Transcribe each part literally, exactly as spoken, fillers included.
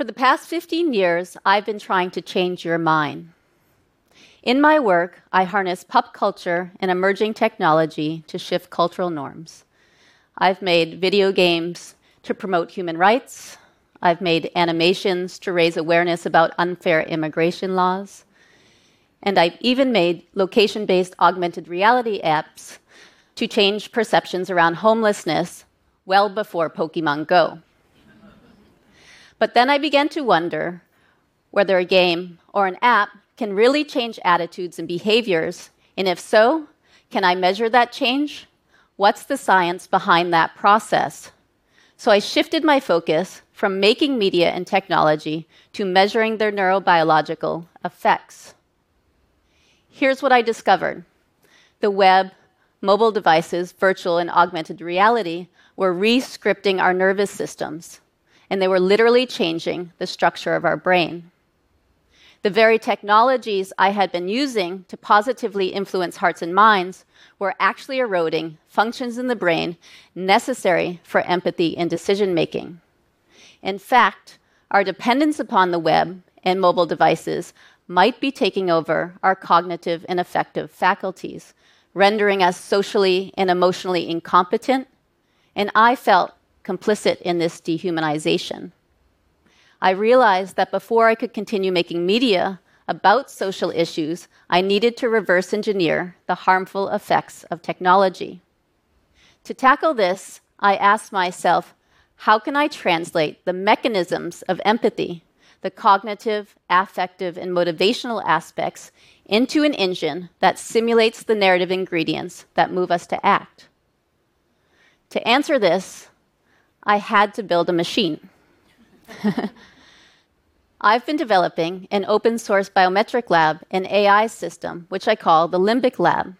For the past fifteen years, I've been trying to change your mind. In my work, I harness pop culture and emerging technology to shift cultural norms. I've made video games to promote human rights. I've made animations to raise awareness about unfair immigration laws. And I've even made location-based augmented reality apps to change perceptions around homelessness well before Pokemon Go. But then I began to wonder whether a game or an app can really change attitudes and behaviors, and if so, can I measure that change? What's the science behind that process? So I shifted my focus from making media and technology to measuring their neurobiological effects. Here's what I discovered. The web, mobile devices, virtual and augmented reality were re-scripting our nervous systems, and they were literally changing the structure of our brain. The very technologies I had been using to positively influence hearts and minds were actually eroding functions in the brain necessary for empathy and decision-making. In fact, our dependence upon the web and mobile devices might be taking over our cognitive and affective faculties, rendering us socially and emotionally incompetent, and I felt complicit in this dehumanization. I realized that before I could continue making media about social issues, I needed to reverse engineer the harmful effects of technology. To tackle this, I asked myself, how can I translate the mechanisms of empathy, the cognitive, affective, and motivational aspects, into an engine that simulates the narrative ingredients that move us to act? To answer this, I had to build a machine. I've been developing an open-source biometric lab and A I system, which I call the Limbic Lab.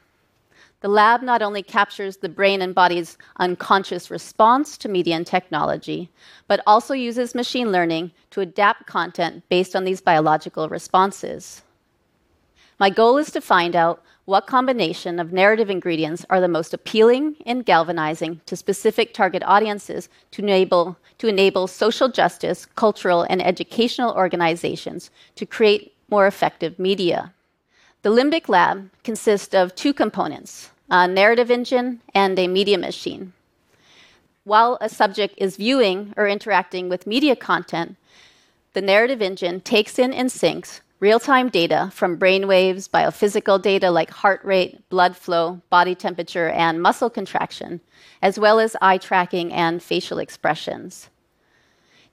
The lab not only captures the brain and body's unconscious response to media and technology, but also uses machine learning to adapt content based on these biological responses. My goal is to find out what combination of narrative ingredients are the most appealing and galvanizing to specific target audiences to enable, to enable social justice, cultural, and educational organizations to create more effective media. The Limbic Lab consists of two components, a narrative engine and a media machine. While a subject is viewing or interacting with media content, the narrative engine takes in and syncs real-time data from brainwaves, biophysical data like heart rate, blood flow, body temperature, and muscle contraction, as well as eye tracking and facial expressions.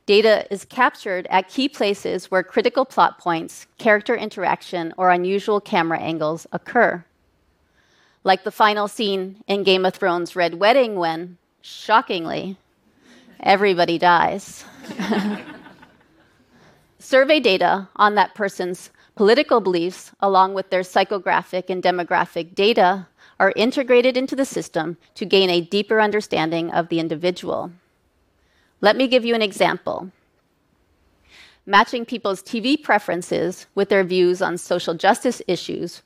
Data is captured at key places where critical plot points, character interaction, or unusual camera angles occur. Like the final scene in Game of Thrones' Red Wedding when, shockingly, everybody dies. Survey data on that person's political beliefs, along with their psychographic and demographic data, are integrated into the system to gain a deeper understanding of the individual. Let me give you an example. Matching people's T V preferences with their views on social justice issues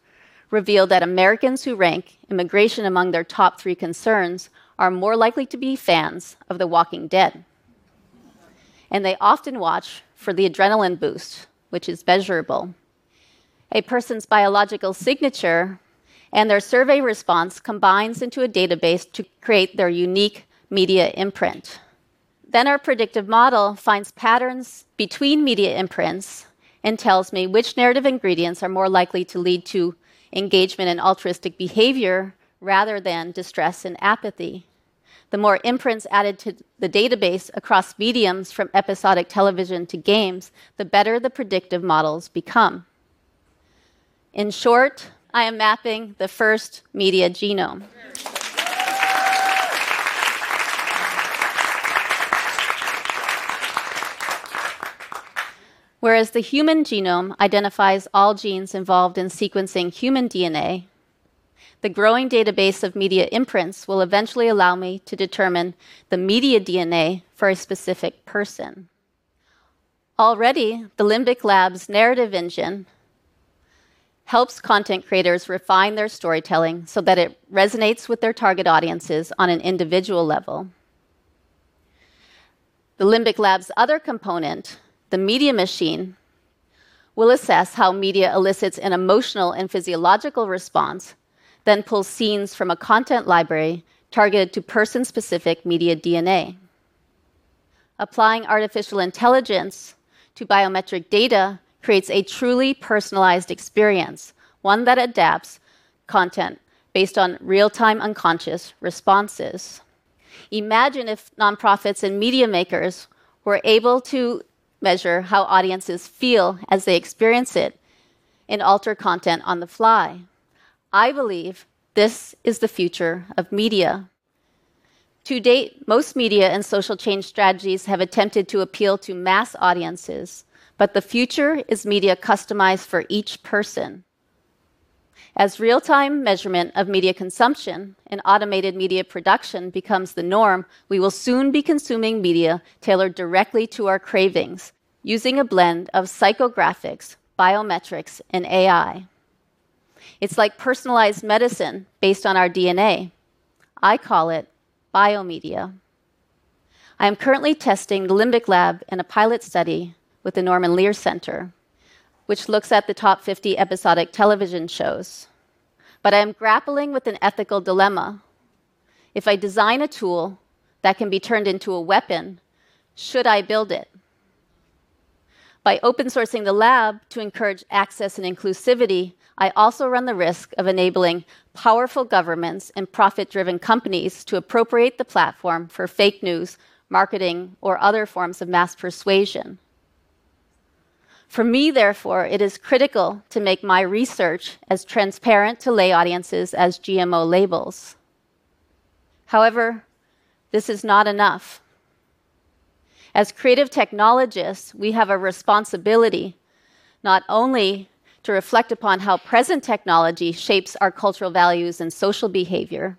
revealed that Americans who rank immigration among their top three concerns are more likely to be fans of The Walking Dead. And they often watch for the adrenaline boost, which is measurable. A person's biological signature and their survey response combines into a database to create their unique media imprint. Then our predictive model finds patterns between media imprints and tells me which narrative ingredients are more likely to lead to engagement and altruistic behavior rather than distress and apathy. The more imprints added to the database across mediums from episodic television to games, the better the predictive models become. In short, I am mapping the first media genome. Whereas the human genome identifies all genes involved in sequencing human D N A, the growing database of media imprints will eventually allow me to determine the media D N A for a specific person. Already, the Limbic Lab's narrative engine helps content creators refine their storytelling so that it resonates with their target audiences on an individual level. The Limbic Lab's other component, The media machine will assess how media elicits an emotional and physiological response, then pulls scenes from a content library targeted to person-specific media D N A. Applying artificial intelligence to biometric data creates a truly personalized experience, one that adapts content based on real-time unconscious responses. Imagine if nonprofits and media makers were able to measure how audiences feel as they experience it and alter content on the fly. I believe this is the future of media. To date, most media and social change strategies have attempted to appeal to mass audiences, but the future is media customized for each person. As real-time measurement of media consumption and automated media production becomes the norm, we will soon be consuming media tailored directly to our cravings, using a blend of psychographics, biometrics, and A I. It's like personalized medicine based on our D N A. I call it biomedia. I am currently testing the Limbic Lab in a pilot study with the Norman Lear Center, which looks at the top fifty episodic television shows. But I am grappling with an ethical dilemma. If I design a tool that can be turned into a weapon, should I build it? By open sourcing the lab to encourage access and inclusivity, I also run the risk of enabling powerful governments and profit-driven companies to appropriate the platform for fake news, marketing, or other forms of mass persuasion. For me, therefore, it is critical to make my research as transparent to lay audiences as G M O labels. However, this is not enough. As creative technologists, we have a responsibility not only to reflect upon how present technology shapes our cultural values and social behavior,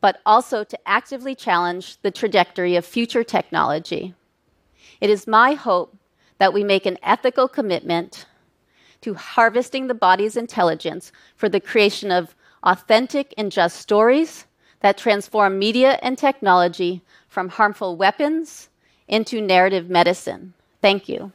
but also to actively challenge the trajectory of future technology. It is my hope that we make an ethical commitment to harvesting the body's intelligence for the creation of authentic and just stories that transform media and technology from harmful weapons into narrative medicine. Thank you.